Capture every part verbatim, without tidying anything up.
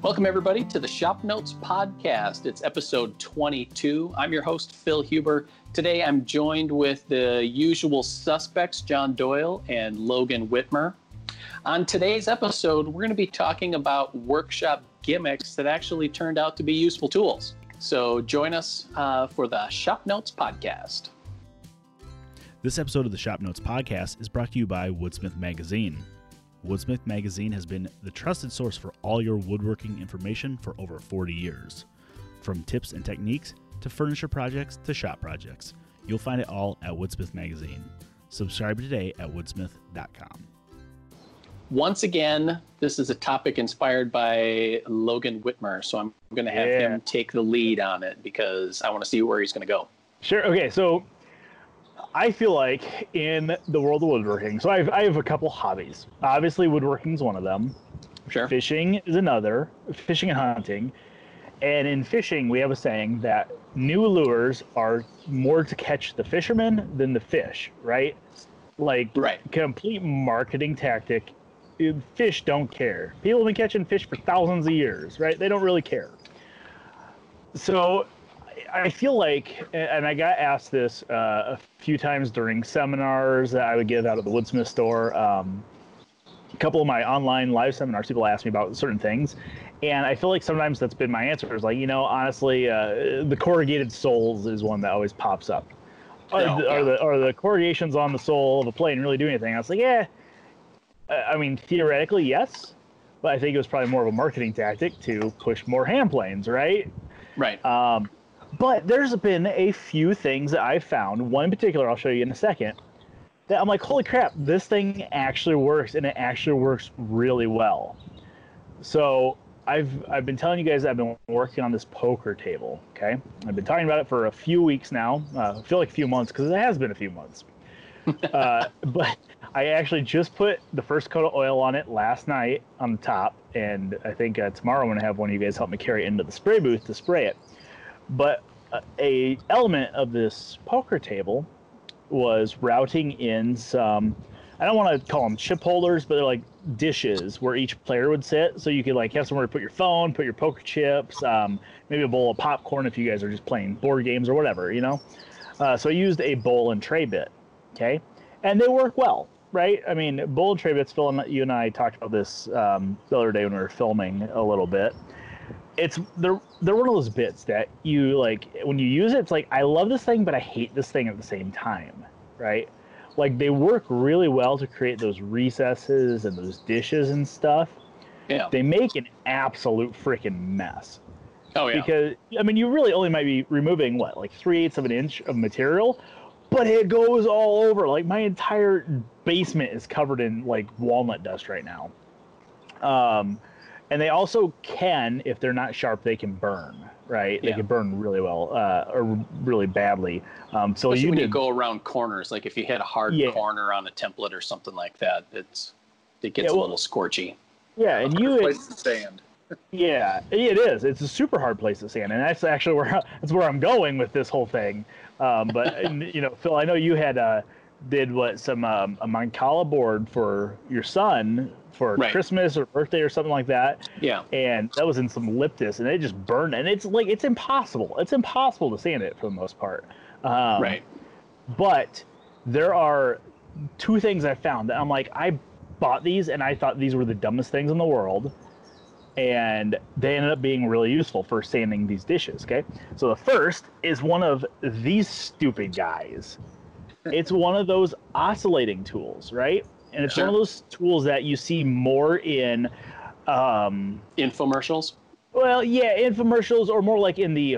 Welcome, everybody, to the Shop Notes podcast. It's episode twenty-two. I'm your host, Phil Huber. Today, I'm joined with the usual suspects, John Doyle and Logan Whitmer. On today's episode, we're going to be talking about workshop gimmicks that actually turned out to be useful tools. So join us uh, for the Shop Notes podcast. This episode of the Shop Notes podcast is brought to you by Woodsmith Magazine. Woodsmith Magazine has been the trusted source for all your woodworking information for over forty years. From tips and techniques to furniture projects to shop projects, you'll find it all at Woodsmith Magazine. Subscribe today at woodsmith dot com. Once again, this is a topic inspired by Logan Whitmer, so I'm going to have yeah. him take the lead on it because I want to see where he's going to go. Sure. Okay, so I feel like in the world of woodworking, so I've, I have a couple hobbies. Obviously, woodworking is one of them. Sure. Fishing is another. Fishing and hunting. And in fishing, we have a saying that new lures are more to catch the fishermen than the fish, right? Like, right. complete marketing tactic. Fish don't care. People have been catching fish for thousands of years, right? They don't really care. So I feel like, and I got asked this uh, a few times during seminars that I would give out of the Woodsmith store. Um, a couple of my online live seminars, people ask me about certain things. And I feel like sometimes that's been my answer. It's like, you know, honestly, uh, the corrugated soles is one that always pops up. Are, no, the, are, yeah. the, are the corrugations on the sole of a plane really do anything? I was like, yeah. I mean, theoretically, yes. But I think it was probably more of a marketing tactic to push more hand planes, right? Right. Um, But there's been a few things that I've found, one in particular I'll show you in a second, that I'm like, holy crap, this thing actually works, and it actually works really well. So I've I've been telling you guys that I've been working on this poker table, okay? I've been talking about it for a few weeks now. Uh, I feel like a few months, because it has been a few months. uh, but I actually just put the first coat of oil on it last night on the top, and I think uh, tomorrow I'm going to have one of you guys help me carry it into the spray booth to spray it. But uh, a element of this poker table was routing in some, I don't want to call them chip holders, but they're like dishes where each player would sit. So you could like have somewhere to put your phone, put your poker chips, um, maybe a bowl of popcorn if you guys are just playing board games or whatever, you know. Uh, so I used a bowl and tray bit, okay? And they work well, right? I mean, bowl and tray bits, Phil and you and I talked about this um, the other day when we were filming a little bit. It's they're they're one of those bits that you like when you use it. It's like I love this thing, but I hate this thing at the same time, right? Like they work really well to create those recesses and those dishes and stuff. Yeah, they make an absolute freaking mess. Oh yeah, because I mean you really only might be removing what like three eighths of an inch of material, but it goes all over. Like my entire basement is covered in like walnut dust right now. Um. And they also can, if they're not sharp, they can burn, right? Yeah. They can burn really well uh, or really badly. Um, so Especially you when did, you go around corners, like if you hit a hard yeah. corner on a template or something like that, it's it gets yeah, well, a little scorchy. Yeah, and you place to sand. Yeah, it is. It's a super hard place to stand, and that's actually where that's where I'm going with this whole thing. Um, but you know, Phil, I know you had uh, did what some um, a Mancala board for your son. For right. Christmas or birthday or something like that. Yeah. And that was in some Liptus, and it just burned. And it's like, it's impossible. It's impossible to sand it for the most part. Um, right. But there are two things I found that I'm like, I bought these, and I thought these were the dumbest things in the world. And they ended up being really useful for sanding these dishes, okay? So the first is one of these stupid guys. It's one of those oscillating tools, right? And it's sure. one of those tools that you see more in um, infomercials. Well, yeah, infomercials, or more like in the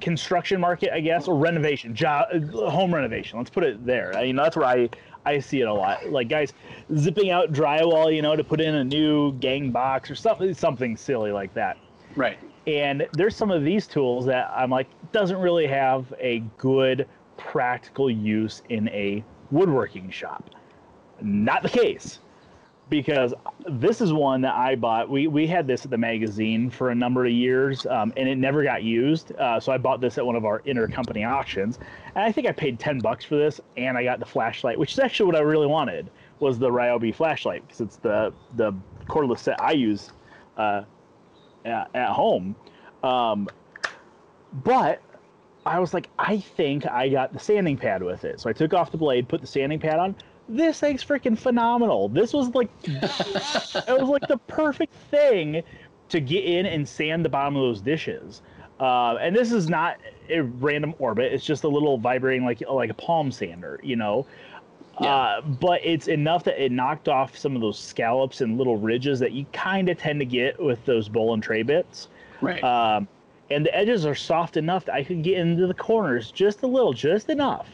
construction market, I guess, or renovation, job, home renovation. Let's put it there. I mean, that's where I, I see it a lot. Like guys zipping out drywall, you know, to put in a new gang box or something, something silly like that. Right. And there's some of these tools that I'm like doesn't really have a good practical use in a woodworking shop. Not the case, because this is one that I bought. We we had this at the magazine for a number of years, um, and it never got used. Uh, so I bought this at one of our intercompany auctions, and I think I paid ten bucks for this, and I got the flashlight, which is actually what I really wanted, was the Ryobi flashlight, because it's the the cordless set I use uh, at, at home. Um, but I was like, I think I got the sanding pad with it. So I took off the blade, put the sanding pad on. This thing's freaking phenomenal. This was like, it was like the perfect thing to get in and sand the bottom of those dishes. Uh, and this is not a random orbit. It's just a little vibrating, like, like a palm sander, you know? Yeah. Uh, but it's enough that it knocked off some of those scallops and little ridges that you kind of tend to get with those bowl and tray bits. Right. Um, and the edges are soft enough that I could get into the corners just a little, just enough.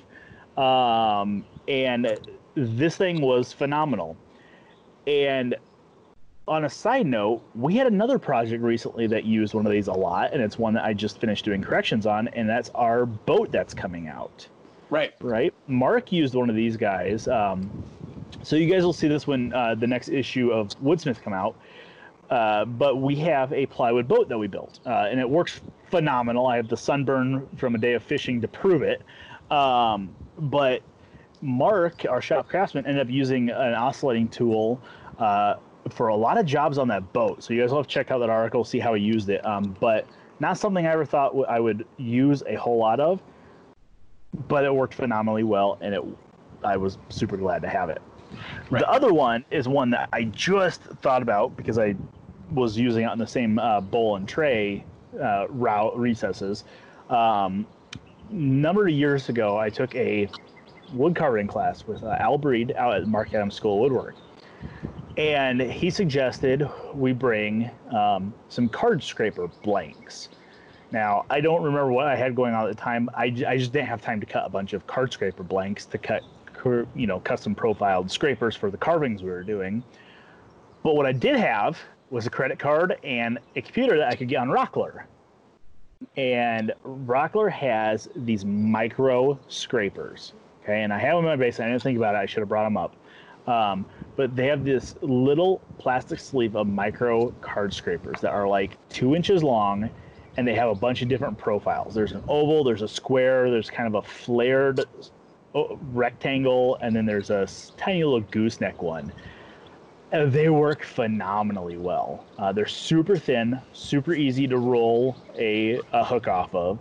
Um, and this thing was phenomenal. And on a side note, we had another project recently that used one of these a lot, and it's one that I just finished doing corrections on, and that's our boat that's coming out. Right. Right. Mark used one of these guys. Um, so you guys will see this when uh, the next issue of Woodsmith come out. Uh, but we have a plywood boat that we built, uh, and it works phenomenal. I have the sunburn from a day of fishing to prove it. Um, but Mark, our shop craftsman, ended up using an oscillating tool uh, for a lot of jobs on that boat. So you guys will have to check out that article, see how he used it. Um, but not something I ever thought I would use a whole lot of. But it worked phenomenally well, and it, I was super glad to have it. Right. The other one is one that I just thought about because I was using it on the same uh, bowl and tray uh, route recesses. Um, number of years ago, I took a wood carving class with uh, Al Breed out at Mark Adams School of Woodwork. And he suggested we bring um, some card scraper blanks. Now, I don't remember what I had going on at the time. I, I just didn't have time to cut a bunch of card scraper blanks to cut, you know, custom profiled scrapers for the carvings we were doing. But what I did have was a credit card and a computer that I could get on Rockler. And Rockler has these micro scrapers, okay? And I have them in my basement. I didn't think about it. I should have brought them up. Um, but they have this little plastic sleeve of micro card scrapers that are like two inches long. And they have a bunch of different profiles. There's an oval, there's a square, there's kind of a flared rectangle, and then there's a tiny little gooseneck one. And they work phenomenally well. Uh, they're super thin, super easy to roll a, a hook off of.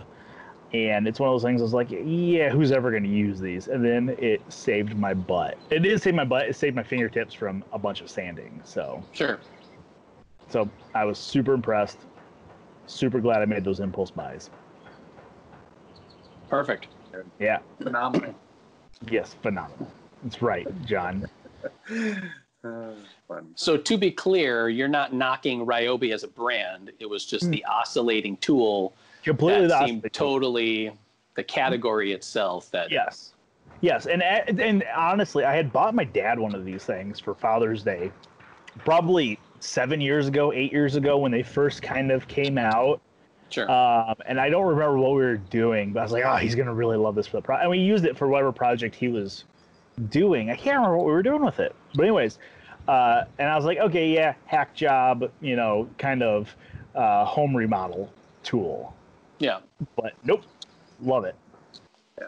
And it's one of those things I was like, yeah, who's ever going to use these? And then it saved my butt. It didn't save my butt. It saved my fingertips from a bunch of sanding. So sure. So I was super impressed. Super glad I made those impulse buys. Perfect. Yeah. Phenomenal. Yes, phenomenal. That's right, John. uh, so to be clear, you're not knocking Ryobi as a brand. It was just mm. the oscillating tool. Completely that the seemed totally the category itself. That yes, yes, and and honestly, I had bought my dad one of these things for Father's Day, probably. Seven years ago, eight years ago, when they first kind of came out. Sure. Um, and I don't remember what we were doing, but I was like, oh, he's going to really love this for the project. And we used it for whatever project he was doing. I can't remember what we were doing with it. But anyways, uh, and I was like, okay, yeah, hack job, you know, kind of uh, home remodel tool. Yeah. But nope, love it. Yeah.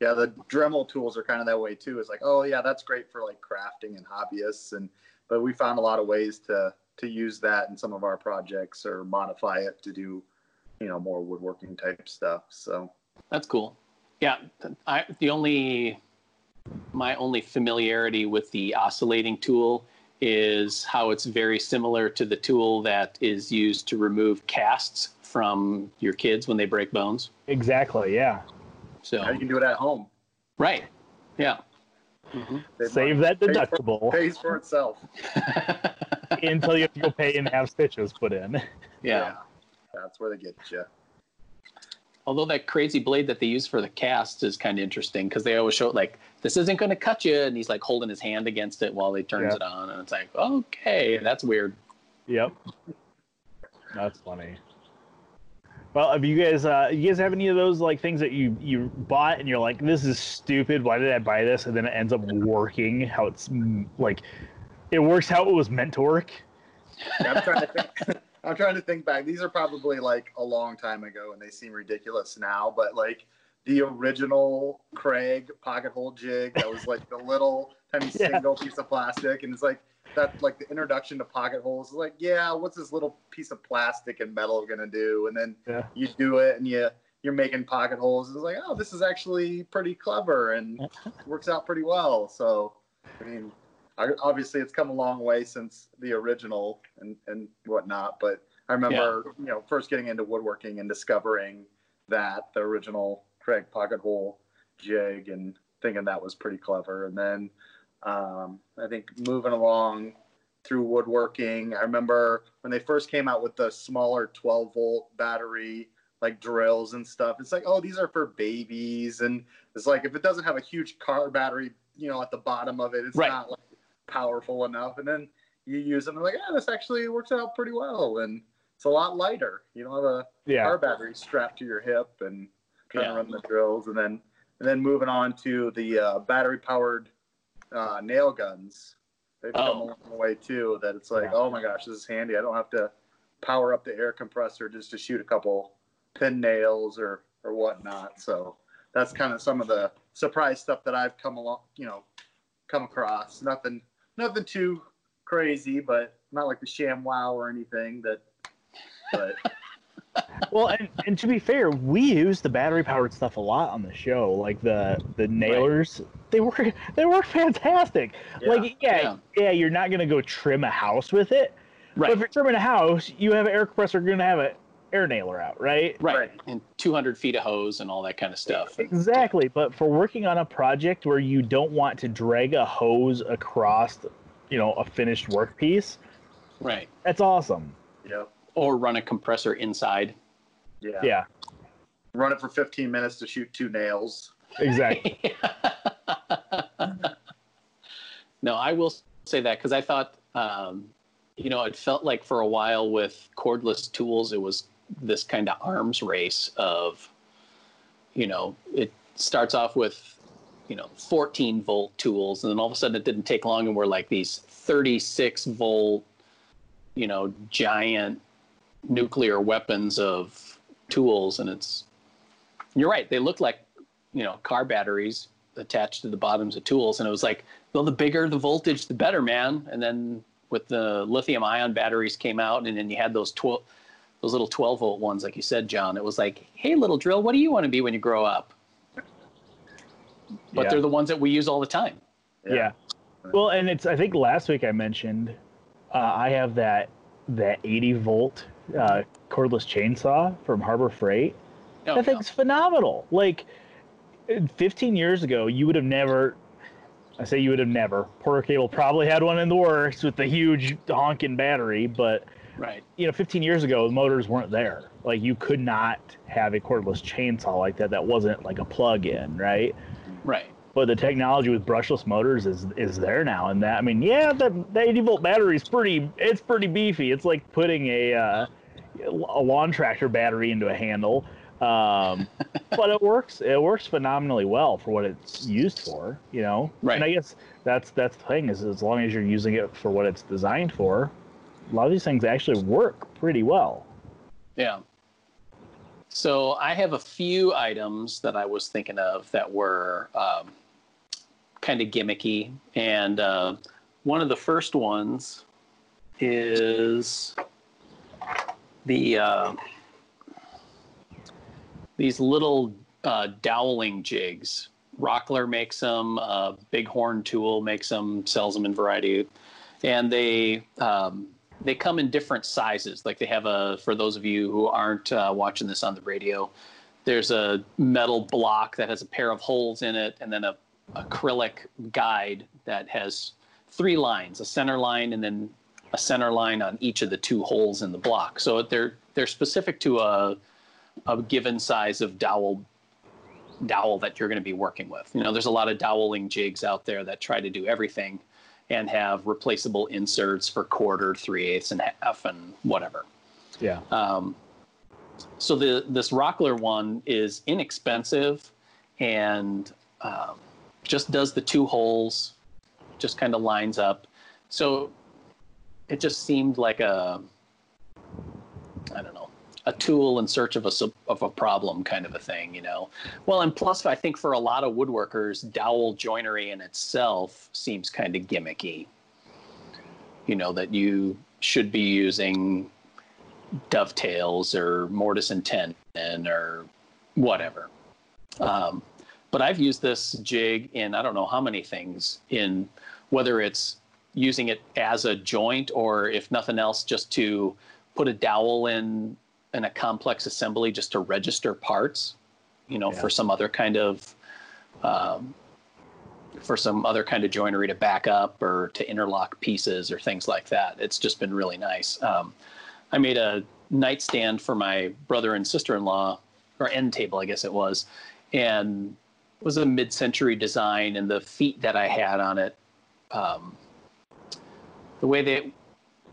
Yeah, the Dremel tools are kind of that way, too. It's like, oh, yeah, that's great for, like, crafting and hobbyists and but we found a lot of ways to, to use that in some of our projects or modify it to do, you know, more woodworking type stuff. So that's cool. Yeah. I, the only, my only familiarity with the oscillating tool is how it's very similar to the tool that is used to remove casts from your kids when they break bones. Exactly. Yeah. So now you can do it at home. Right. Yeah. Mm-hmm. Save that deductible. Pays for, pays for itself. Until you have to go pay and have stitches put in. Yeah. Yeah. That's where they get you. Although that crazy blade that they use for the cast is kind of interesting because they always show it like, this isn't going to cut you. And he's like holding his hand against it while he turns yeah. it on. And it's like, okay, that's weird. Yep. That's funny. Well, have you guys, uh, you guys have any of those like things that you, you bought and you're like, this is stupid. Why did I buy this? And then it ends up working how it's like, it works how it was meant to work. Yeah, I'm, trying to think, I'm trying to think back. These are probably like a long time ago and they seem ridiculous now, but like the original Kreg pocket hole jig that was like the little tiny yeah. single piece of plastic. And it's like, that, like the introduction to pocket holes, like, yeah, what's this little piece of plastic and metal going to do? And then yeah. you do it and you, you're making pocket holes. It's like, oh, this is actually pretty clever and works out pretty well. So, I mean, I, obviously it's come a long way since the original and, and whatnot. But I remember, yeah. you know, first getting into woodworking and discovering that the original Kreg pocket hole jig and thinking that was pretty clever. And then um, I think moving along through woodworking, I remember when they first came out with the smaller twelve volt battery, like drills and stuff. It's like, oh, these are for babies. And it's like, if it doesn't have a huge car battery, you know, at the bottom of it, it's right. not like powerful enough. And then you use them and like, yeah, this actually works out pretty well. And it's a lot lighter. You don't have a yeah. car battery strapped to your hip and trying yeah. to run the drills. And then, and then moving on to the uh, battery powered uh, nail guns. They've oh. come a long way too, that it's like, yeah. oh my gosh, this is handy. I don't have to power up the air compressor just to shoot a couple pin nails or or whatnot. So that's kind of some of the surprise stuff that I've come along, you know, come across. Nothing, nothing too crazy, but not like the sham wow or anything. That, but well, and, and to be fair, we use the battery powered stuff a lot on the show. Like the the nailers, right. they were they were fantastic. Yeah. Like yeah, yeah, yeah, you're not gonna go trim a house with it, right? But if you're trimming a house, you have an air compressor, you're gonna have it. Air nailer out, right? right? Right. And two hundred feet of hose and all that kind of stuff. Exactly. But for working on a project where you don't want to drag a hose across, you know, a finished workpiece. Right. That's awesome. Yeah. Or run a compressor inside. Yeah. Yeah. Run it for fifteen minutes to shoot two nails. Exactly. No, I will say that because I thought, um, you know, it felt like for a while with cordless tools, it was this kind of arms race of, you know, it starts off with, you know, fourteen volt tools. And then all of a sudden it didn't take long. And we're like these thirty-six volt, you know, giant nuclear weapons of tools. And it's, you're right. They look like, you know, car batteries attached to the bottoms of tools. And it was like, well, the bigger the voltage, the better, man. And then with the lithium ion batteries came out, and then you had those twelve, those little twelve volt ones, like you said, John. It was like, hey, little drill, what do you want to be when you grow up? But yeah. they're the ones that we use all the time. Yeah. yeah. Well, and it's, I think last week I mentioned, uh, I have that, that eighty volt uh, cordless chainsaw from Harbor Freight. Oh, that thing's yeah. phenomenal. Like fifteen years ago, you would have never, I say you would have never. Porter Cable probably had one in the works with the huge honking battery, but right. you know, fifteen years ago, the motors weren't there. Like you could not have a cordless chainsaw like that. That wasn't like a plug-in, right? Right. But the technology with brushless motors is is there now, and that I mean, yeah, that the eighty volt battery is pretty. It's pretty beefy. It's like putting a uh, a lawn tractor battery into a handle, um but it works it works phenomenally well for what it's used for, you know. Right. And I guess that's that's the thing is, as long as you're using it for what it's designed for, a lot of these things actually work pretty well. Yeah. So I have a few items that I was thinking of that were um kind of gimmicky, and uh one of the first ones is the uh these little uh, doweling jigs. Rockler makes them, uh, Bighorn Tool makes them, sells them in variety. And they um, they come in different sizes. Like they have a, for those of you who aren't uh, watching this on the radio, there's a metal block that has a pair of holes in it, and then a acrylic guide that has three lines, a center line and then a center line on each of the two holes in the block. So they're they're specific to a, a given size of dowel dowel that you're going to be working with. You know, there's a lot of doweling jigs out there that try to do everything and have replaceable inserts for quarter, three-eighths, and half, and whatever. Yeah. Um, so the this Rockler one is inexpensive and um, just does the two holes, just kind of lines up. So it just seemed like a, I don't know, a tool in search of a of a problem kind of a thing, you know. Well, and plus, I think for a lot of woodworkers, dowel joinery in itself seems kind of gimmicky. you know, that you should be using dovetails or mortise and tenon or whatever. Um, but I've used this jig in I don't know how many things, in whether it's using it as a joint or, if nothing else, just to put a dowel in in a complex assembly just to register parts, you know, yeah. for some other kind of um, for some other kind of joinery to back up or to interlock pieces or things like that. It's just been really nice. Um, I made a nightstand for my brother and sister-in-law, or end table, I guess it was, and it was a mid-century design, and the feet that I had on it, um, the way they,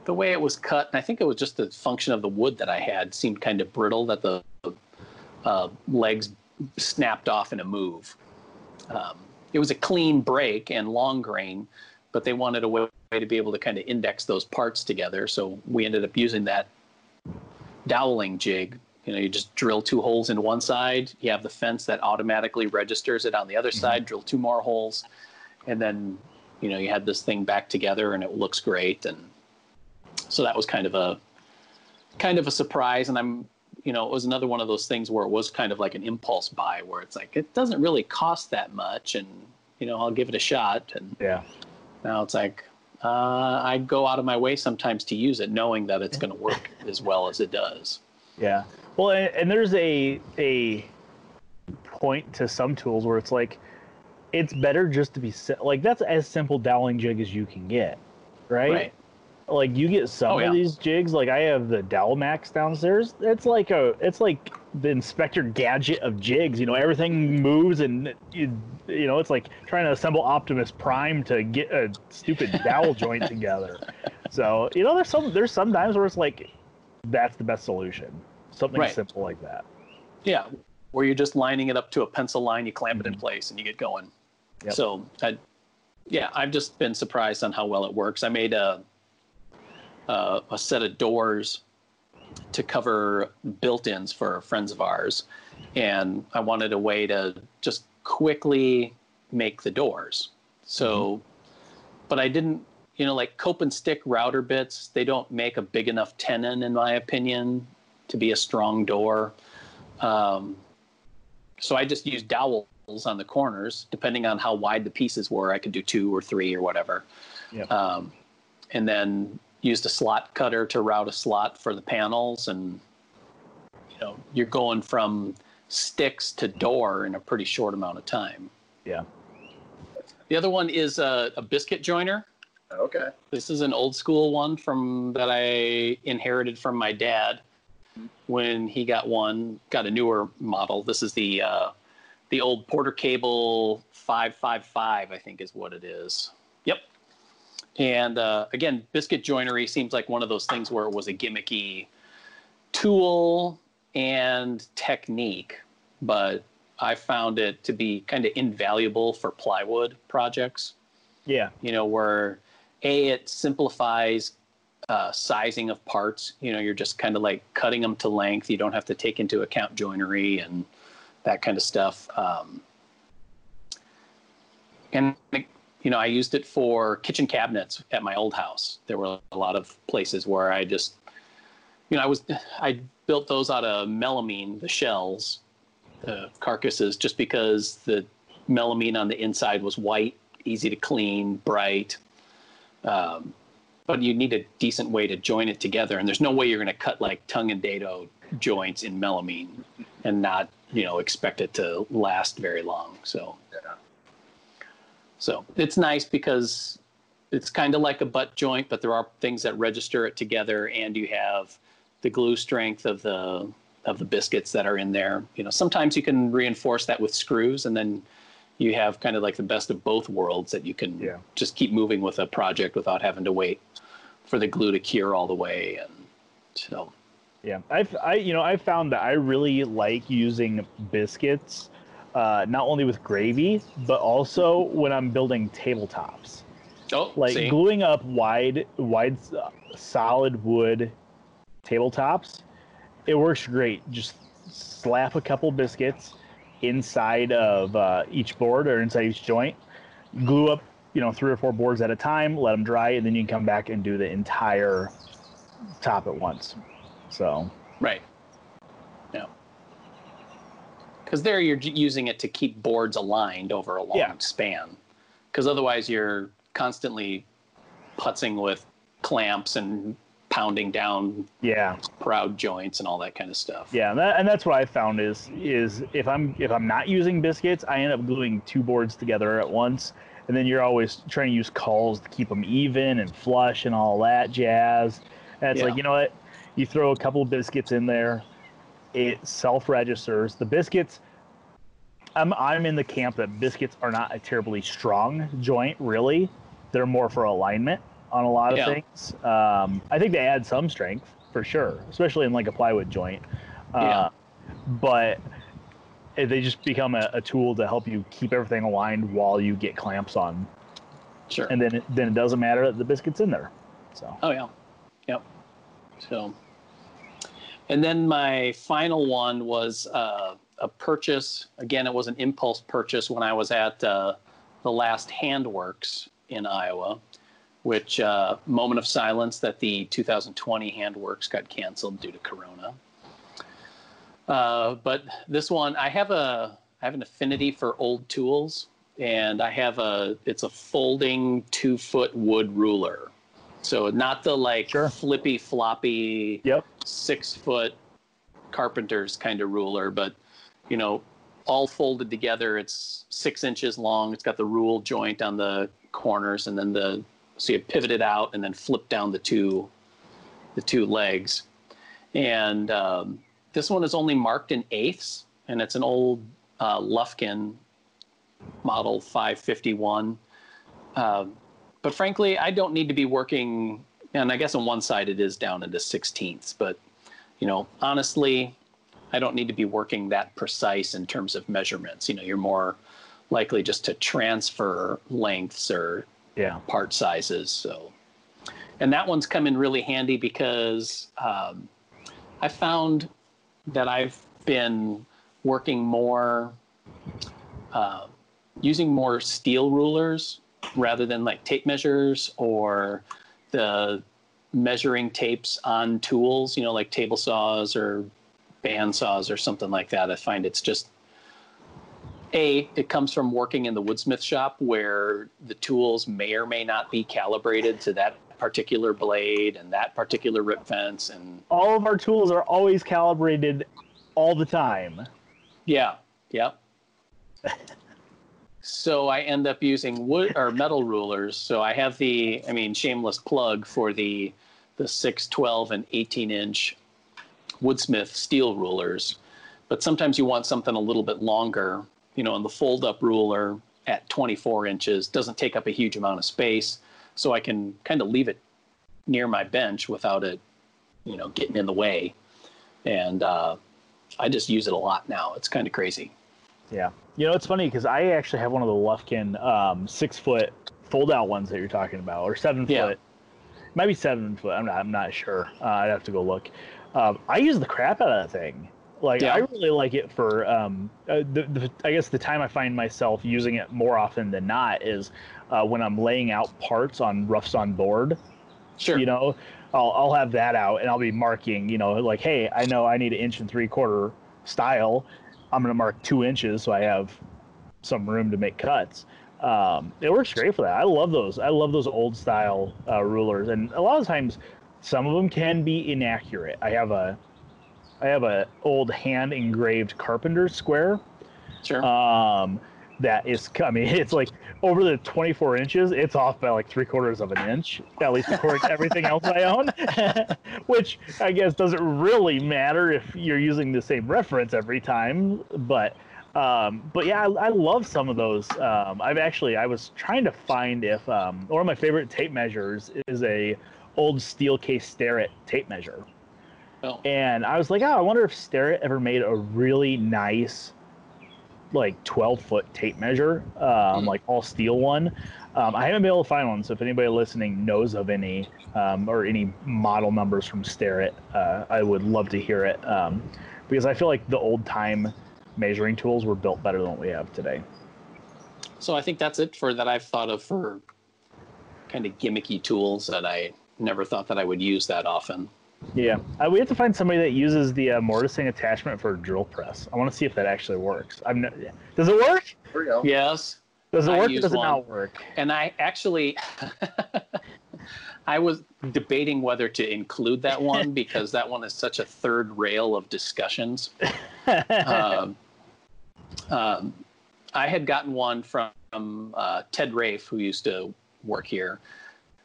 the way it was cut, and I think it was just the function of the wood that I had, seemed kind of brittle, that the uh, legs snapped off in a move. Um, it was a clean break and long grain, but they wanted a way to be able to kind of index those parts together, so we ended up using that doweling jig. You know, you just drill two holes in one side, you have the fence that automatically registers it on the other mm-hmm. side, drill two more holes, and then, you know, you had this thing back together and it looks great. And so that was kind of a, kind of a surprise. And I'm, you know, it was another one of those things where it was kind of like an impulse buy, where it's like, it doesn't really cost that much, and, you know, I'll give it a shot. And yeah, now it's like, uh, I go out of my way sometimes to use it, knowing that it's going to work as well as it does. Yeah. Well, and, and there's a a point to some tools where it's like, it's better just to be like, that's as simple doweling jig as you can get, right? Right. Like, you get some oh, yeah. of these jigs. Like, I have the Dowel Max downstairs. It's like a it's like the Inspector Gadget of jigs. You know, everything moves, and you, you know, it's like trying to assemble Optimus Prime to get a stupid dowel joint together. So, you know, there's some there's some times where it's like, that's the best solution. Something right. simple like that. Yeah, where you're just lining it up to a pencil line, you clamp mm-hmm. it in place, and you get going. Yep. So, I, yeah, I've just been surprised on how well it works. I made a, a, a set of doors to cover built-ins for friends of ours, and I wanted a way to just quickly make the doors. So, mm-hmm. but I didn't, you know, like Cope and Stick router bits, they don't make a big enough tenon, in my opinion, to be a strong door. Um, so I just used dowels on the corners, depending on how wide the pieces were. I could do two or three or whatever. Yeah. Um, and then used a slot cutter to route a slot for the panels. And, you know, you're going from sticks to door in a pretty short amount of time. Yeah. The other one is a, a biscuit joiner. Okay. This is an old school one from that I inherited from my dad. When he got one, got a newer model. This is the uh, the old Porter Cable five five five, I think is what it is. Yep. And uh, again, biscuit joinery seems like one of those things where it was a gimmicky tool and technique, but I found it to be kind of invaluable for plywood projects. Yeah. You know, where A, it simplifies Uh, sizing of parts. You know, you're just kind of like cutting them to length. You don't have to take into account joinery and that kind of stuff. Um, and, you know, I used it for kitchen cabinets at my old house. There were a lot of places where I just, you know, I was, I built those out of melamine, the shells, the carcasses, just because the melamine on the inside was white, easy to clean, bright. Um, But you need a decent way to join it together, and there's no way you're going to cut like tongue and dado joints in melamine and not, you know, expect it to last very long. So, yeah. So it's nice because it's kind of like a butt joint, but there are things that register it together, and you have the glue strength of the of the biscuits that are in there. You know, sometimes you can reinforce that with screws, and then you have kind of like the best of both worlds, that you can yeah. just keep moving with a project without having to wait for the glue to cure all the way. And so, yeah, I've, I, you know, I found that I really like using biscuits, uh, not only with gravy, but also when I'm building tabletops. Oh, like see. Gluing up wide, wide, uh, solid wood tabletops. It works great. Just slap a couple biscuits inside of uh, each board or inside each joint, glue up you know, three or four boards at a time, let them dry, and then you can come back and do the entire top at once. So right. Yeah. Because there you're using it to keep boards aligned over a long yeah. span. Because otherwise you're constantly putzing with clamps and pounding down yeah proud joints and all that kind of stuff. Yeah, and, that, and that's what I found is is if I'm if I'm not using biscuits, I end up gluing two boards together at once, and then you're always trying to use cauls to keep them even and flush and all that jazz. And it's yeah. like, you know what? You throw a couple of biscuits in there, it self-registers. The biscuits, I'm I'm in the camp that biscuits are not a terribly strong joint, really. They're more for alignment on a lot of yeah. things. Um, I think they add some strength for sure, especially in like a plywood joint. Uh, yeah. But they just become a, a tool to help you keep everything aligned while you get clamps on. Sure. And then it, then it doesn't matter that the biscuit's in there. So. Oh yeah. Yep. So. And then my final one was uh, a purchase. Again, it was an impulse purchase when I was at uh, the last Handworks in Iowa, which uh, moment of silence that the two thousand twenty Handworks got canceled due to Corona. Uh, but this one, I have a I have an affinity for old tools, and I have a it's a folding two foot wood ruler, so not the like sure. flippy floppy yep. six foot carpenter's kind of ruler, but you know, all folded together. It's six inches long. It's got the rule joint on the corners, and then the so you pivot it out and then flip down the two, the two legs. And um, this one is only marked in eighths, and it's an old uh, Lufkin model five fifty-one. Uh, but frankly, I don't need to be working, and I guess on one side it is down into sixteenths, but you know, honestly, I don't need to be working that precise in terms of measurements. You know, you're more likely just to transfer lengths or yeah. part sizes. So, and that one's come in really handy because um, I found that I've been working more, uh, using more steel rulers rather than like tape measures or the measuring tapes on tools, you know, like table saws or band saws or something like that. I find it's just A, it comes from working in the woodsmith shop where the tools may or may not be calibrated to that particular blade and that particular rip fence. And all of our tools are always calibrated all the time. Yeah, yeah. So I end up using wood or metal rulers. So I have the, I mean, shameless plug for the, the six, twelve, and eighteen inch Woodsmith steel rulers. But sometimes you want something a little bit longer. You know, and the fold-up ruler at twenty-four inches doesn't take up a huge amount of space, so I can kind of leave it near my bench without it, you know, getting in the way. And uh, I just use it a lot now. It's kind of crazy. Yeah. You know, it's funny because I actually have one of the Lufkin um, six-foot fold-out ones that you're talking about, or seven-foot. Yeah. It might be seven-foot. I'm not, I'm not sure. Uh, I'd have to go look. Um, I use the crap out of that thing. Like, yeah. I really like it for, um, uh, the, the, I guess the time I find myself using it more often than not is uh, when I'm laying out parts on roughs on board. Sure. You know, I'll, I'll have that out and I'll be marking, you know, like, hey, I know I need an inch and three quarter style. I'm going to mark two inches so I have some room to make cuts. Um, it works great for that. I love those. I love those old style uh, rulers. And a lot of times some of them can be inaccurate. I have a... I have an old hand-engraved carpenter's square. Sure. Um, that is, I mean, it's like over the twenty-four inches, it's off by like three quarters of an inch, at least according to everything else I own, which I guess doesn't really matter if you're using the same reference every time. But, um, but yeah, I, I love some of those. Um, I've actually, I was trying to find if um, one of my favorite tape measures is a old Steelcase Starrett tape measure. Oh. And I was like, oh, I wonder if Starrett ever made a really nice, like, twelve-foot tape measure, um, mm-hmm. like, all-steel one. Um, I haven't been able to find one, so if anybody listening knows of any um, or any model numbers from Starrett, uh, I would love to hear it. Um, because I feel like the old-time measuring tools were built better than what we have today. So I think that's it for that I've thought of for kind of gimmicky tools that I never thought that I would use that often. Yeah, uh, we have to find somebody that uses the uh, mortising attachment for a drill press. I want to see if that actually works. I'm not, does it work? Here we go. Yes. Does it work or does it not work? And I actually, I was debating whether to include that one because that one is such a third rail of discussions. um, um, I had gotten one from uh, Ted Rafe, who used to work here,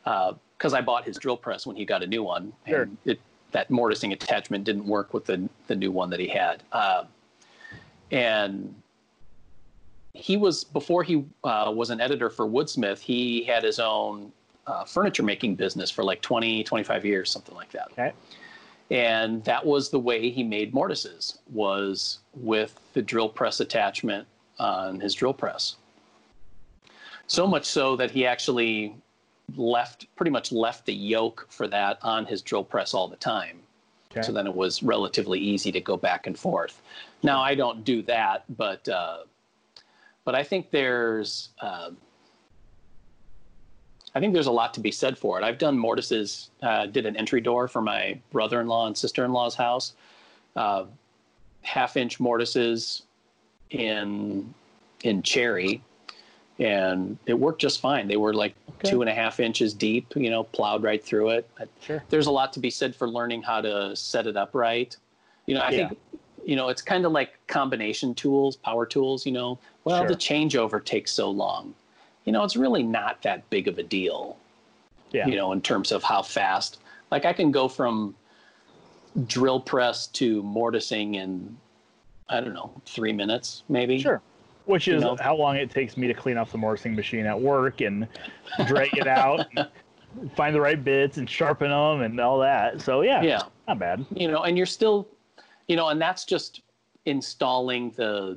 because uh, I bought his drill press when he got a new one. Sure. And it, that mortising attachment didn't work with the, the new one that he had. Uh, and... He was, before he uh, was an editor for Woodsmith, he had his own uh, furniture making business for like twenty, twenty-five years, something like that. Okay. And that was the way he made mortises, was with the drill press attachment on his drill press. So much so that he actually left, pretty much left the yoke for that on his drill press all the time. Okay. So then it was relatively easy to go back and forth. Now, I don't do that, but... Uh, But I think there's, uh, I think there's a lot to be said for it. I've done mortises, uh, did an entry door for my brother-in-law and sister-in-law's house, uh, half-inch mortises in in cherry, and it worked just fine. They were like okay. two and a half inches deep, you know, plowed right through it. Sure. There's a lot to be said for learning how to set it up right. You know, I yeah. think. You know, it's kind of like combination tools, power tools, you know. Well, sure. The changeover takes so long. You know, it's really not that big of a deal, yeah. you know, in terms of how fast. Like, I can go from drill press to mortising in, I don't know, three minutes maybe. Sure. Which is you know? how long it takes me to clean off the mortising machine at work and drag it out. And find the right bits and sharpen them and all that. So, yeah, yeah. not bad. You know, and you're still... You know, and that's just installing the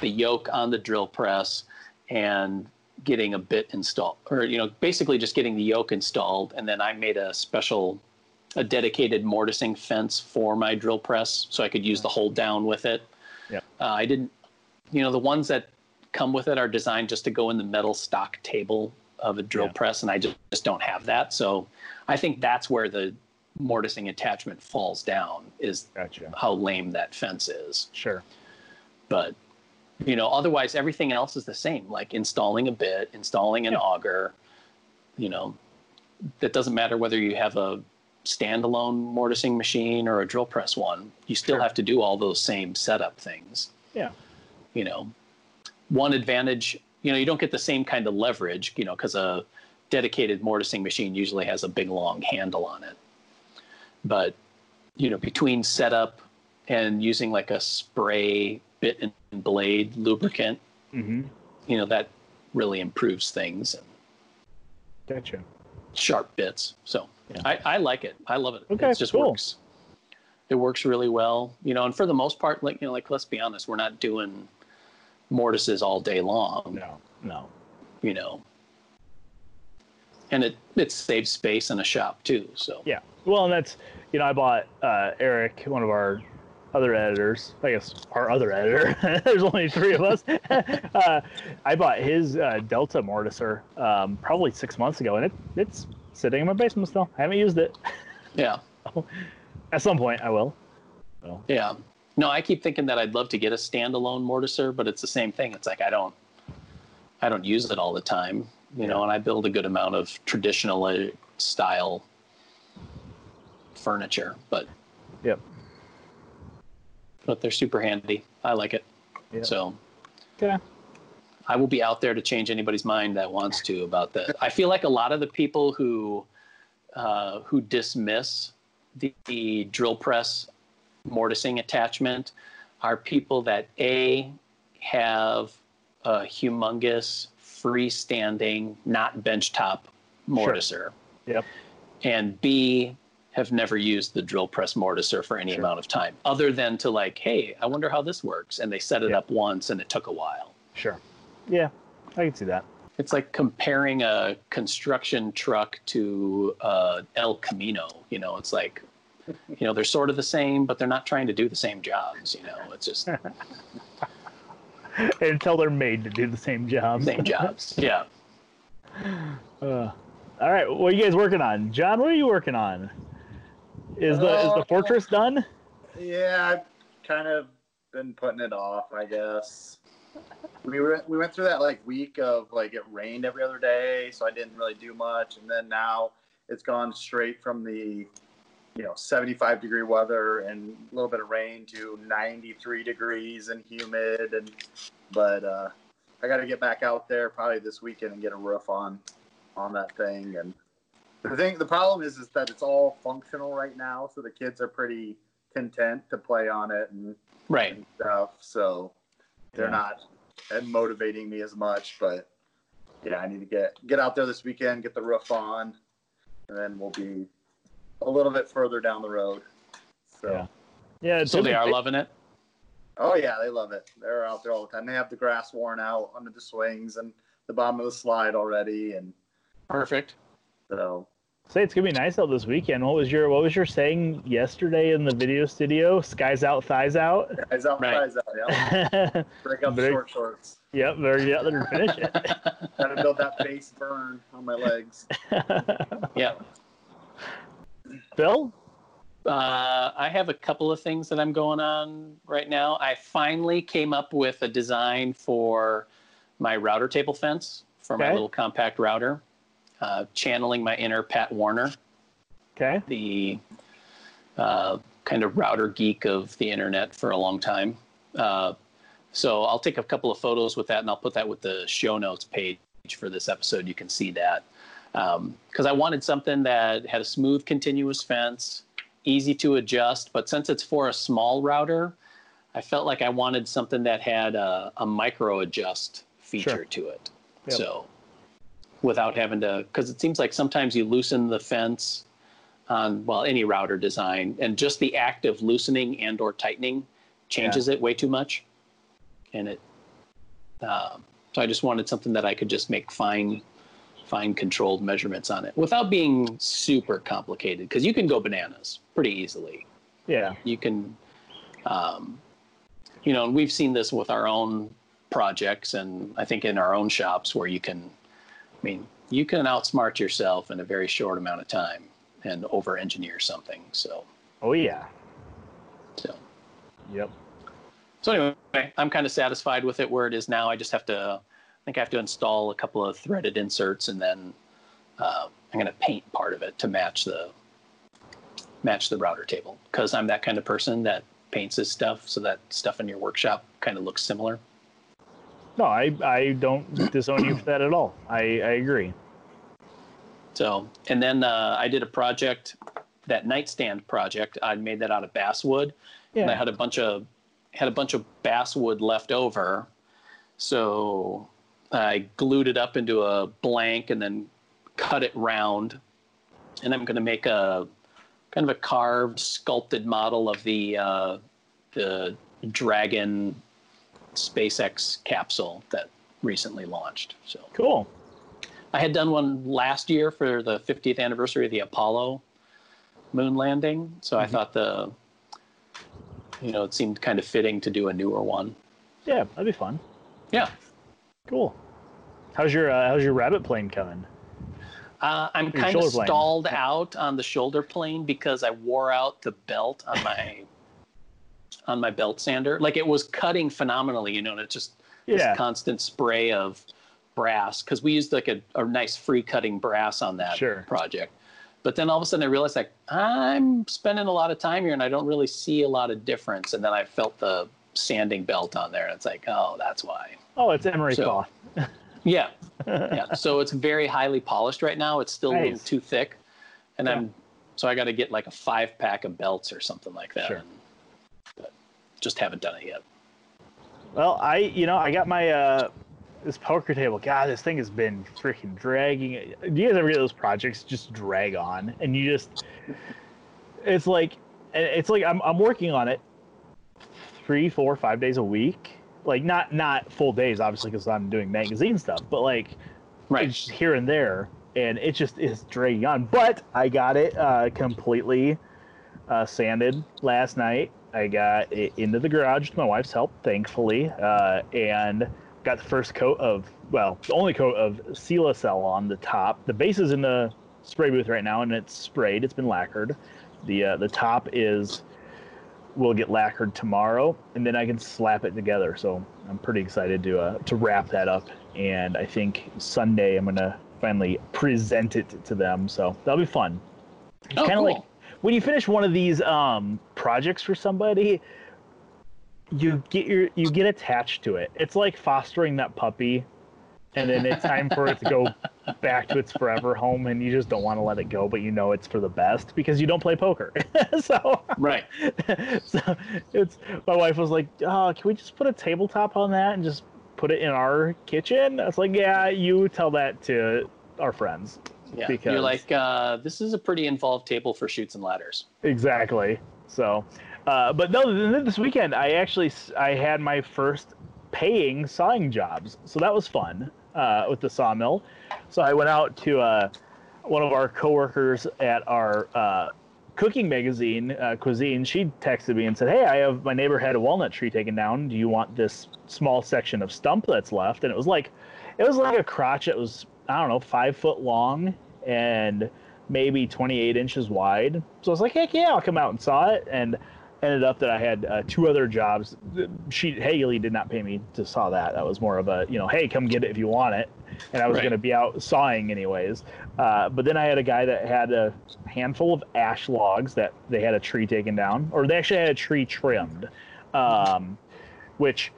the yoke on the drill press and getting a bit installed, or you know, basically just getting the yoke installed. And then I made a special, a dedicated mortising fence for my drill press, so I could use the hold down with it. Yeah, uh, I didn't. You know, the ones that come with it are designed just to go in the metal stock table of a drill yeah. press, and I just, just don't have that. So I think that's where the mortising attachment falls down, is gotcha. how lame that fence is. Sure. But, you know, otherwise everything else is the same, like installing a bit, installing an yeah. auger, you know, that doesn't matter whether you have a standalone mortising machine or a drill press one, you still sure. have to do all those same setup things. Yeah. You know, one advantage, you know, you don't get the same kind of leverage, you know, because a dedicated mortising machine usually has a big long handle on it. But, you know, between setup and using like a spray bit and blade lubricant, mm-hmm. you know, that really improves things. And gotcha. Sharp bits. So yeah. I, I like it. I love it. Okay, it just cool. works. It works really well. You know, and for the most part, like, you know, like, let's be honest, we're not doing mortises all day long. No, no. You know. And it, it saves space in a shop, too. So yeah. Well, and that's, you know, I bought uh, Eric, one of our other editors, I guess our other editor, there's only three of us. uh, I bought his uh, Delta mortiser um, probably six months ago, and it, it's sitting in my basement still. I haven't used it. Yeah. So, at some point, I will. So. Yeah. No, I keep thinking that I'd love to get a standalone mortiser, but it's the same thing. It's like I don't, I don't use it all the time, you yeah. know, and I build a good amount of traditional style furniture, but yep but they're super handy. I like it. yep. So yeah, I will be out there to change anybody's mind that wants to about that. I feel like a lot of the people who uh who dismiss the, the drill press mortising attachment are people that a have a humongous freestanding, not benchtop mortiser, sure. yep and b have never used the drill press mortiser for any sure. amount of time, other than to like, hey, I wonder how this works. And they set it yeah. up once and it took a while. Sure. Yeah, I can see that. It's like comparing a construction truck to uh, El Camino. You know, it's like, you know, they're sort of the same, but they're not trying to do the same jobs. You know, it's just, Until they're made to do the same jobs. Same jobs, yeah. Uh, all right, what are you guys working on? John, what are you working on? Is the uh, is the fortress done? Yeah, I've kind of been putting it off, I guess. We were we went through that like week of like it rained every other day, so I didn't really do much, and then now it's gone straight from the you know seventy-five degree weather and a little bit of rain to ninety-three degrees and humid, and but uh, I got to get back out there probably this weekend and get a roof on on that thing. And the thing, the problem is, is that it's all functional right now, so the kids are pretty content to play on it and, right. and stuff. So they're yeah. not and motivating me as much, but yeah, I need to get get out there this weekend, get the roof on, and then we'll be a little bit further down the road. So yeah, yeah it's so they are loving it. Oh yeah, they love it. They're out there all the time. They have the grass worn out under the swings and the bottom of the slide already, and perfect. So say it's gonna be nice out this weekend. What was your what was your saying yesterday in the video studio? Skies out, thighs out. Skies out, right. thighs out. Yeah. Break up the short shorts. Yep, there you go. There, finish it. Gotta build that face burn on my legs. Yeah. Phil, uh, I have a couple of things that I'm going on right now. I finally came up with a design for my router table fence for okay. my little compact router. Uh, channeling my inner Pat Warner, okay, the uh, kind of router geek of the internet for a long time. Uh, so I'll take a couple of photos with that, and I'll put that with the show notes page for this episode. You can see that. Um, because I wanted something that had a smooth, continuous fence, easy to adjust. But since it's for a small router, I felt like I wanted something that had a, a micro adjust feature sure. to it. Yep. So. Without having to, because it seems like sometimes you loosen the fence on, well, any router design, and just the act of loosening and or tightening changes yeah. it way too much. And it, uh, so I just wanted something that I could just make fine, fine controlled measurements on it without being super complicated, because you can go bananas pretty easily. Yeah. You can, um, you know, and we've seen this with our own projects and I think in our own shops where you can, I mean, you can outsmart yourself in a very short amount of time and over-engineer something. So. Oh yeah. So. Yep. So anyway, I'm kind of satisfied with it where it is now. I just have to, I think I have to install a couple of threaded inserts, and then uh, I'm going to paint part of it to match the match the router table, because I'm that kind of person that paints this stuff, so that stuff in your workshop kind of looks similar. No, I, I don't disown you for that at all. I, I agree. So, and then uh, I did a project, that nightstand project. I made that out of basswood, yeah. and I had a bunch of had a bunch of basswood left over, so I glued it up into a blank and then cut it round, and I'm going to make a kind of a carved, sculpted model of the uh, the Dragon SpaceX capsule that recently launched. So cool. I had done one last year for the fiftieth anniversary of the Apollo moon landing, so mm-hmm. I thought the you know it seemed kind of fitting to do a newer one. Yeah, that'd be fun. Yeah, cool. How's your uh, how's your rabbit plane coming? Uh, I'm kind of stalled plane. out on the shoulder plane because I wore out the belt on my. on my belt sander. Like, it was cutting phenomenally, you know, and it's just yeah. this constant spray of brass, because we used like a, a nice free cutting brass on that sure. project. But then all of a sudden I realized, like, I'm spending a lot of time here and I don't really see a lot of difference. And then I felt the sanding belt on there, and it's like, oh, that's why. Oh, it's emery so, cloth. yeah. Yeah. So it's very highly polished right now. It's still nice. A little too thick. And yeah. I'm, so I got to get like a five pack of belts or something like that. Sure. Just haven't done it yet. Well, I, you know, I got my, uh, this poker table. God, this thing has been freaking dragging. Do you guys ever get those projects just drag on? And you just, it's like, it's like I'm, I'm working on it three, four, five days a week. Like, not, not full days, obviously, because I'm doing magazine stuff, but like, right. it's just here and there. And it just is dragging on. But I got it uh, completely uh, sanded last night. I got it into the garage with my wife's help, thankfully, uh, and got the first coat of, well, the only coat of Sealacell on the top. The base is in the spray booth right now, and it's sprayed. It's been lacquered. The uh, the top is will get lacquered tomorrow, and then I can slap it together. So I'm pretty excited to uh, to wrap that up, and I think Sunday I'm gonna finally present it to them. So that'll be fun. It's oh, kind of cool. Like when you finish one of these um, projects for somebody, you get your you get attached to it. It's like fostering that puppy, and then it's time for it to go back to its forever home, and you just don't want to let it go, but you know it's for the best because you don't play poker. so right. So it's my wife was like, oh, "Can we just put a tabletop on that and just put it in our kitchen?" I was like, "Yeah, you tell that to our friends." Yeah, because you're like, uh, "This is a pretty involved table for shoots and ladders." Exactly. So, uh, but no, this weekend I actually I had my first paying sawing jobs, so that was fun. Uh, with the sawmill. So I went out to uh, one of our coworkers at our uh, cooking magazine, uh, Cuisine. She texted me and said, hey, I have my neighbor had a walnut tree taken down. Do you want this small section of stump that's left? And it was like, it was like a crotch that was, I don't know, five foot long and maybe twenty-eight inches wide. So I was like, heck yeah, I'll come out and saw it. And ended up that I had uh, two other jobs. She Haley did not pay me to saw that. That was more of a, you know, hey, come get it if you want it. And I was right. going to be out sawing anyways. Uh, but then I had a guy that had a handful of ash logs that they had a tree taken down, or they actually had a tree trimmed, um, which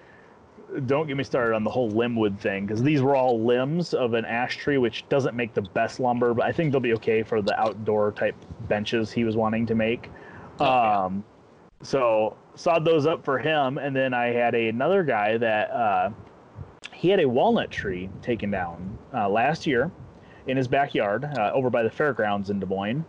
don't get me started on the whole limbwood thing, because these were all limbs of an ash tree, which doesn't make the best lumber, but I think they'll be okay for the outdoor type benches he was wanting to make. Okay. Um, So sawed those up for him, and then I had a, another guy that uh, he had a walnut tree taken down uh, last year in his backyard uh, over by the fairgrounds in Des Moines,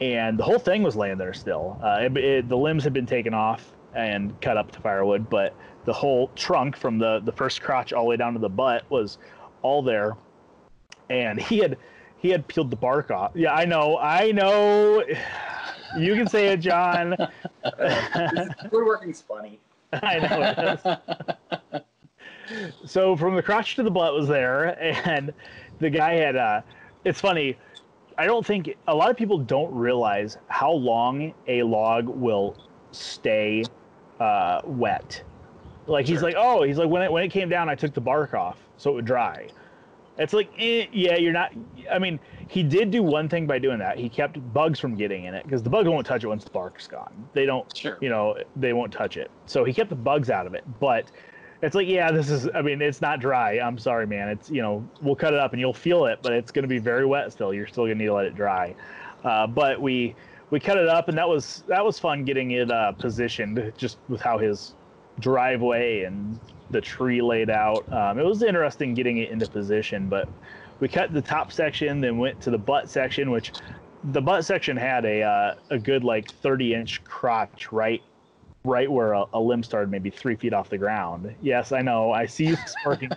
and the whole thing was laying there still. Uh, it, it, the limbs had been taken off and cut up to firewood, but the whole trunk from the, the first crotch all the way down to the butt was all there, and he had he had peeled the bark off. Yeah, I know, I know. You can say it, John. Woodworking's funny. I know it is. So from the crotch to the butt was there, and the guy had, uh, it's funny, I don't think, a lot of people don't realize how long a log will stay uh, wet. Like, he's sure. like, oh, he's like, when it, when it came down, I took the bark off so it would dry. It's like, eh, yeah, you're not, I mean, he did do one thing by doing that. He kept bugs from getting in it, because the bugs won't touch it once the bark's gone. They don't, sure. you know, they won't touch it. So he kept the bugs out of it. But it's like, yeah, this is, I mean, it's not dry. I'm sorry, man. It's, you know, we'll cut it up and you'll feel it, but it's going to be very wet still. You're still going to need to let it dry. Uh, but we we cut it up, and that was, that was fun getting it uh, positioned, just with how his driveway and the tree laid out. Um, it was interesting getting it into position, but we cut the top section, then went to the butt section, which the butt section had a uh, a good like thirty inch crotch right right where a, a limb started, maybe three feet off the ground. Yes, I know. I see you sparking.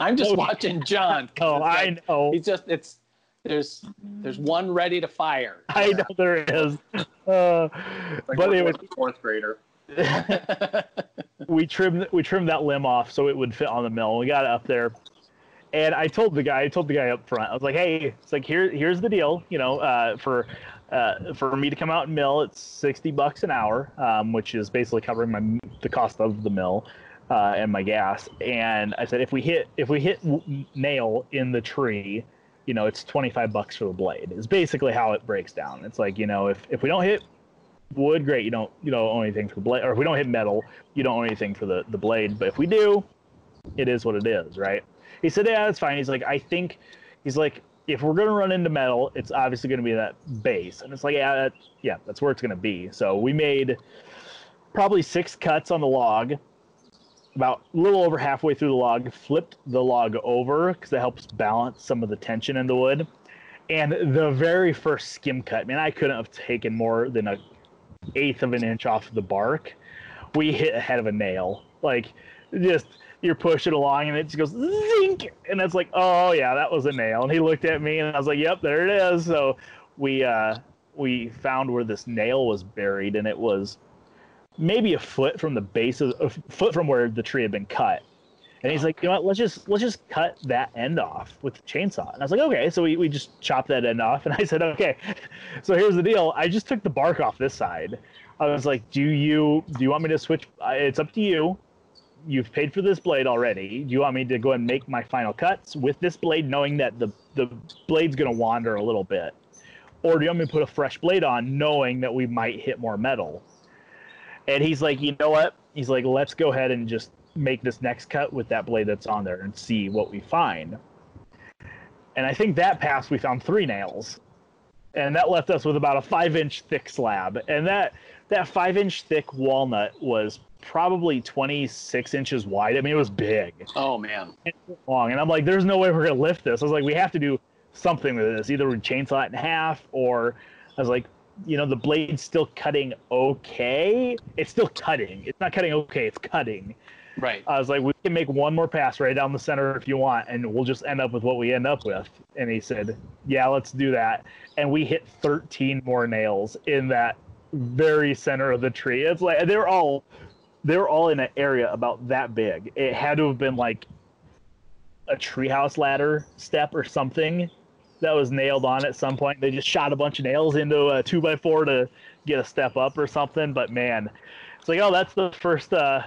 I'm just oh, watching John. Oh, like, I know. He's just it's there's there's one ready to fire. I know there is. Uh, like but it was a fourth grader. we trimmed we trimmed that limb off so it would fit on the mill. We got it up there, and I told the guy I told the guy up front, I was like, hey, it's like here here's the deal, you know, uh, for uh, for me to come out and mill, it's sixty bucks an hour, um, which is basically covering my the cost of the mill uh, and my gas. And I said, if we hit if we hit w- nail in the tree, you know, it's twenty-five bucks for the blade. It's basically how it breaks down. It's like, you know, if if we don't hit wood, great, you don't you don't own anything for the blade, or if we don't hit metal, you don't own anything for the the blade, but if we do, it is what it is, right? He said, yeah, that's fine. He's like, I think he's like, if we're gonna run into metal, it's obviously gonna be that base. And it's like, yeah, that, yeah, that's where it's gonna be. So we made probably six cuts on the log, about a little over halfway through the log, flipped the log over because that helps balance some of the tension in the wood. And the very first skim cut, man, I couldn't have taken more than a eighth of an inch off the bark. We hit a head of a nail. Like, just you're pushing along and it just goes zink, and it's like, oh yeah, that was a nail. And he looked at me and I was like, yep, there it is. So we uh we found where this nail was buried, and it was maybe a foot from the base of a foot from where the tree had been cut. And he's like, you know what, let's just let's just cut that end off with the chainsaw. And I was like, okay. So we, we just chopped that end off. And I said, okay, so here's the deal. I just took the bark off this side. I was like, do you do you want me to switch? It's up to you. You've paid for this blade already. Do you want me to go and make my final cuts with this blade, knowing that the, the blade's going to wander a little bit? Or do you want me to put a fresh blade on, knowing that we might hit more metal? And he's like, you know what? He's like, let's go ahead and just make this next cut with that blade that's on there and see what we find. And I think that pass, we found three nails. And that left us with about a five-inch thick slab. And that that five-inch thick walnut was probably twenty-six inches wide. I mean, it was big. Oh, man. And long. And I'm like, there's no way we're going to lift this. I was like, we have to do something with this. Either we chainsaw it in half, or I was like, you know, the blade's still cutting okay. It's still cutting. It's not cutting okay. It's cutting. Right. I was like, we can make one more pass right down the center if you want, and we'll just end up with what we end up with. And he said, yeah, let's do that. And we hit thirteen more nails in that very center of the tree. It's like, they're all, they're all in an area about that big. It had to have been like a treehouse ladder step or something that was nailed on at some point. They just shot a bunch of nails into a two by four to get a step up or something. But man, it's like, oh, that's the first, uh,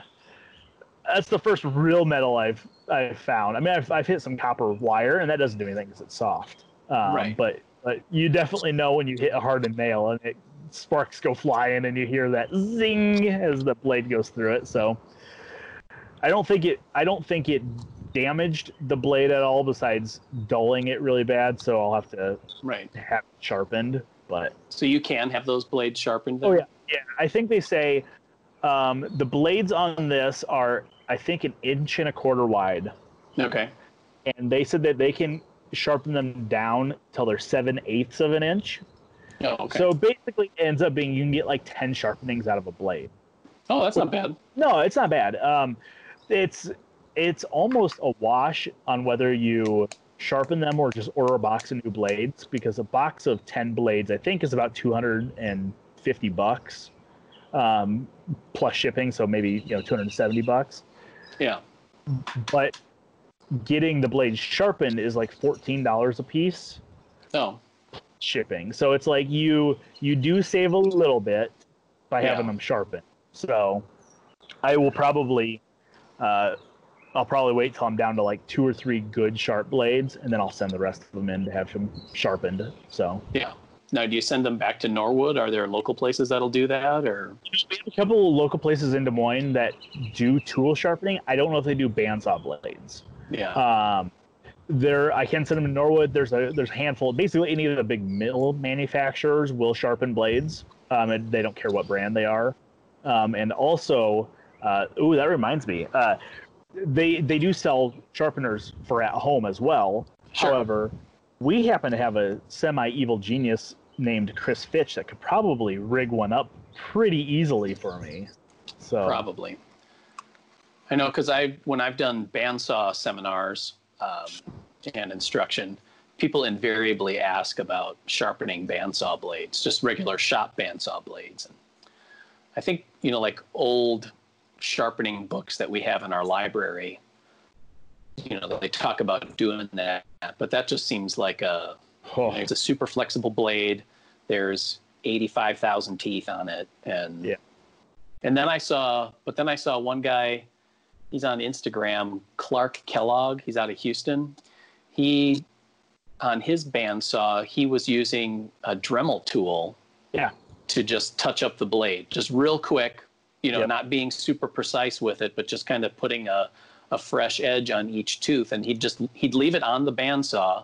that's the first real metal I've I've found. I mean, I've I've hit some copper wire, and that doesn't do anything because it's soft. Um, right. But but you definitely know when you hit a hardened nail, and it, sparks go flying, and you hear that zing as the blade goes through it. So I don't think it I don't think it damaged the blade at all, besides dulling it really bad. So I'll have to right have it sharpened. But so you can have those blades sharpened. Then? Oh yeah, yeah. I think they say um, the blades on this are, I think, an inch and a quarter wide. Okay. And they said that they can sharpen them down till they're seven-eighths of an inch. Oh, okay. So basically it ends up being you can get like ten sharpenings out of a blade. Oh, that's not bad. No, it's not bad. Um, it's it's almost a wash on whether you sharpen them or just order a box of new blades, because a box of ten blades, I think, is about two hundred fifty bucks um, plus shipping, so maybe, you know, two hundred seventy bucks. Yeah. But getting the blades sharpened is like fourteen dollars a piece. Oh. Shipping. So it's like you you do save a little bit by yeah. having them sharpened. So I will probably uh I'll probably wait till I'm down to like two or three good sharp blades, and then I'll send the rest of them in to have them sharpened. So yeah. Now, do you send them back to Norwood? Are there local places that'll do that, or we have a couple of local places in Des Moines that do tool sharpening. I don't know if they do bandsaw blades. Yeah. Um There, I can send them to Norwood. There's a there's a handful. Basically, any of the big mill manufacturers will sharpen blades. Um, and they don't care what brand they are. Um, and also, uh, ooh, that reminds me. Uh, they they do sell sharpeners for at home as well. Sure. However, we happen to have a semi-evil genius named Chris Fitch that could probably rig one up pretty easily for me. So probably. I know, because I when I've done bandsaw seminars. Um, and instruction, people invariably ask about sharpening bandsaw blades, just regular shop bandsaw blades. And I think, you know, like old sharpening books that we have in our library, you know, they talk about doing that, but that just seems like a, oh. you know, it's a super flexible blade. There's eighty-five thousand teeth on it. And, yeah. and then I saw, but then I saw one guy, he's on Instagram, Clark Kellogg. He's out of Houston. He, on his bandsaw, he was using a Dremel tool yeah. to just touch up the blade, just real quick, you know, yep. not being super precise with it, but just kind of putting a, a fresh edge on each tooth. And he'd just, he'd leave it on the bandsaw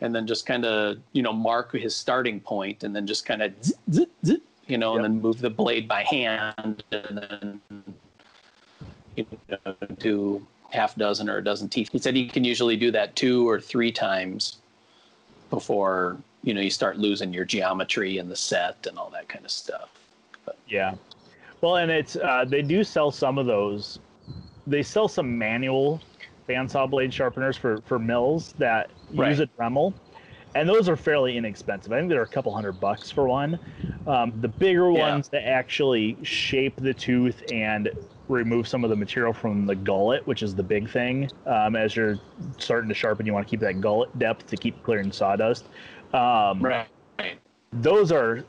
and then just kind of, you know, mark his starting point and then just kind of, you know, yep. and then move the blade by hand and then, you know, do half dozen or a dozen teeth. He said he can usually do that two or three times before, you know, you start losing your geometry and the set and all that kind of stuff. But. Yeah. Well, and it's, uh, they do sell some of those. They sell some manual bandsaw blade sharpeners for, for mills that right. use a Dremel. And those are fairly inexpensive. I think they're a couple hundred bucks for one. Um, the bigger yeah. ones that actually shape the tooth and remove some of the material from the gullet, which is the big thing. Um, as you're starting to sharpen, you want to keep that gullet depth to keep clearing sawdust. Um, right. Those are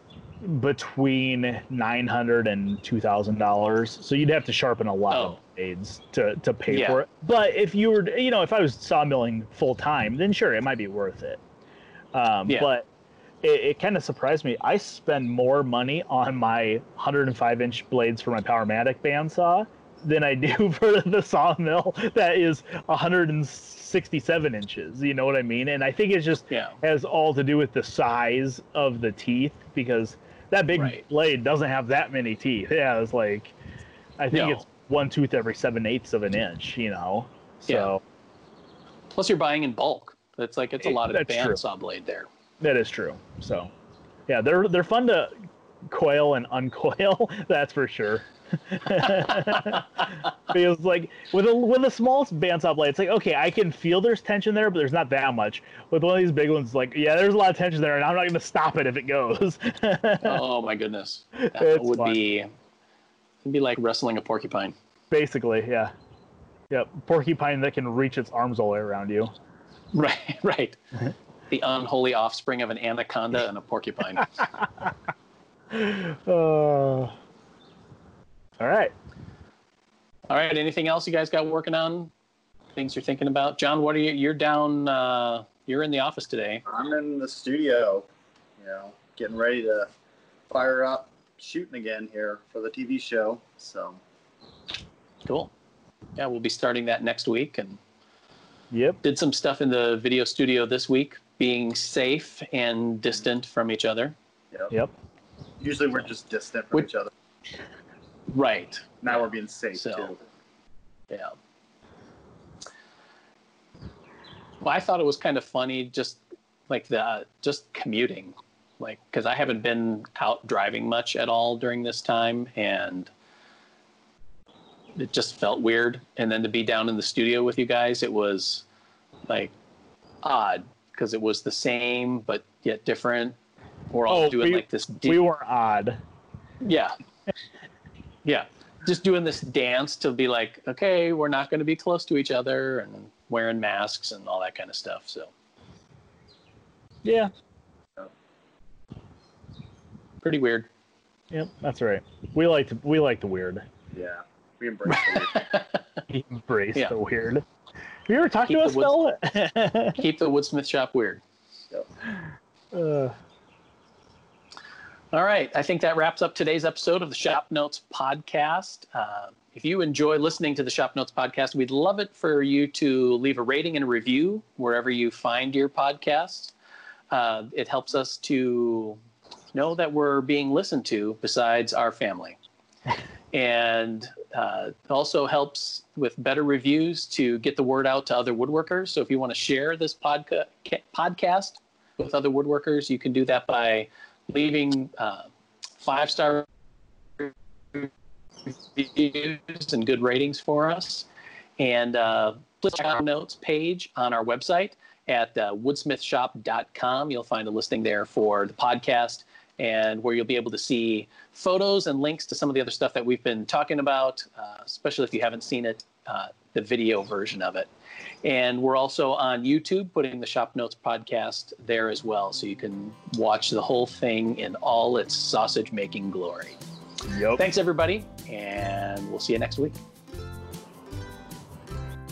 between nine hundred dollars and two thousand dollars. So you'd have to sharpen a lot oh. of blades to, to pay yeah. for it. But if you were, you know, if I was sawmilling full time, then sure, it might be worth it. Um, yeah. But it, it kind of surprised me. I spend more money on my one hundred five inch blades for my Powermatic bandsaw than I do for the sawmill that is one hundred sixty-seven inches. You know what I mean? And I think it's just yeah. has all to do with the size of the teeth, because that big right. blade doesn't have that many teeth. Yeah, it's like, I think no. it's one tooth every seven eighths of an inch, you know? So, yeah. Plus you're buying in bulk. It's like it's a lot of bandsaw blade there. That is true. So, yeah, they're they're fun to coil and uncoil. That's for sure. Because like with a with a small bandsaw blade, it's like, okay, I can feel there's tension there, but there's not that much. With one of these big ones, like yeah, there's a lot of tension there, and I'm not going to stop it if it goes. Oh my goodness, that it's would fun. be it'd be like wrestling a porcupine. Basically, yeah, yeah, porcupine that can reach its arms all the way around you. Right, right. The unholy offspring of an anaconda and a porcupine. uh, all right. All right, anything else you guys got working on? Things you're thinking about? John, what are you, you're down, uh, you're in the office today. I'm in the studio, you know, getting ready to fire up shooting again here for the T V show, so. Cool. Yeah, we'll be starting that next week, and Yep. did some stuff in the video studio this week, being safe and distant from each other. Yep. yep. Usually we're just distant from we, each other. Right. Now yeah. we're being safe, so, too. Yeah. Well, I thought it was kind of funny, just like the uh, just commuting, like because I haven't been out driving much at all during this time, and it just felt weird. And then to be down in the studio with you guys, it was like odd because it was the same but yet different. We're all oh, doing we, like this. Da- we were odd. Yeah. Yeah. Just doing this dance to be like, okay, we're not going to be close to each other and wearing masks and all that kind of stuff. So, yeah. Pretty weird. Yep, that's right. We like to, we like the weird. Yeah. We embrace the weird. embrace yeah. the weird. Have you ever talked keep to us, Phil? Keep the Woodsmith shop weird. Yep. Uh. All right. I think that wraps up today's episode of the Shop Notes podcast. Uh, if you enjoy listening to the Shop Notes podcast, we'd love it for you to leave a rating and a review wherever you find your podcasts. Uh, it helps us to know that we're being listened to besides our family. And uh, also helps with better reviews to get the word out to other woodworkers. So if you want to share this podca- podcast with other woodworkers, you can do that by leaving uh, five-star reviews and good ratings for us. And uh, please check out our notes page on our website at uh, woodsmith shop dot com. You'll find a listing there for the podcast, and where you'll be able to see photos and links to some of the other stuff that we've been talking about, uh, especially if you haven't seen it, uh, the video version of it. And we're also on YouTube, putting the Shop Notes podcast there as well, so you can watch the whole thing in all its sausage-making glory. Yep. Thanks, everybody, and we'll see you next week.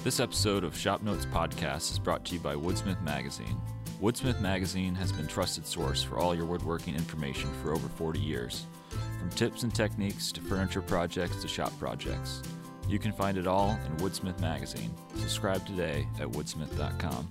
This episode of Shop Notes podcast is brought to you by Woodsmith Magazine. Woodsmith Magazine has been a trusted source for all your woodworking information for over forty years, from tips and techniques to furniture projects to shop projects. You can find it all in Woodsmith Magazine. Subscribe today at woodsmith dot com.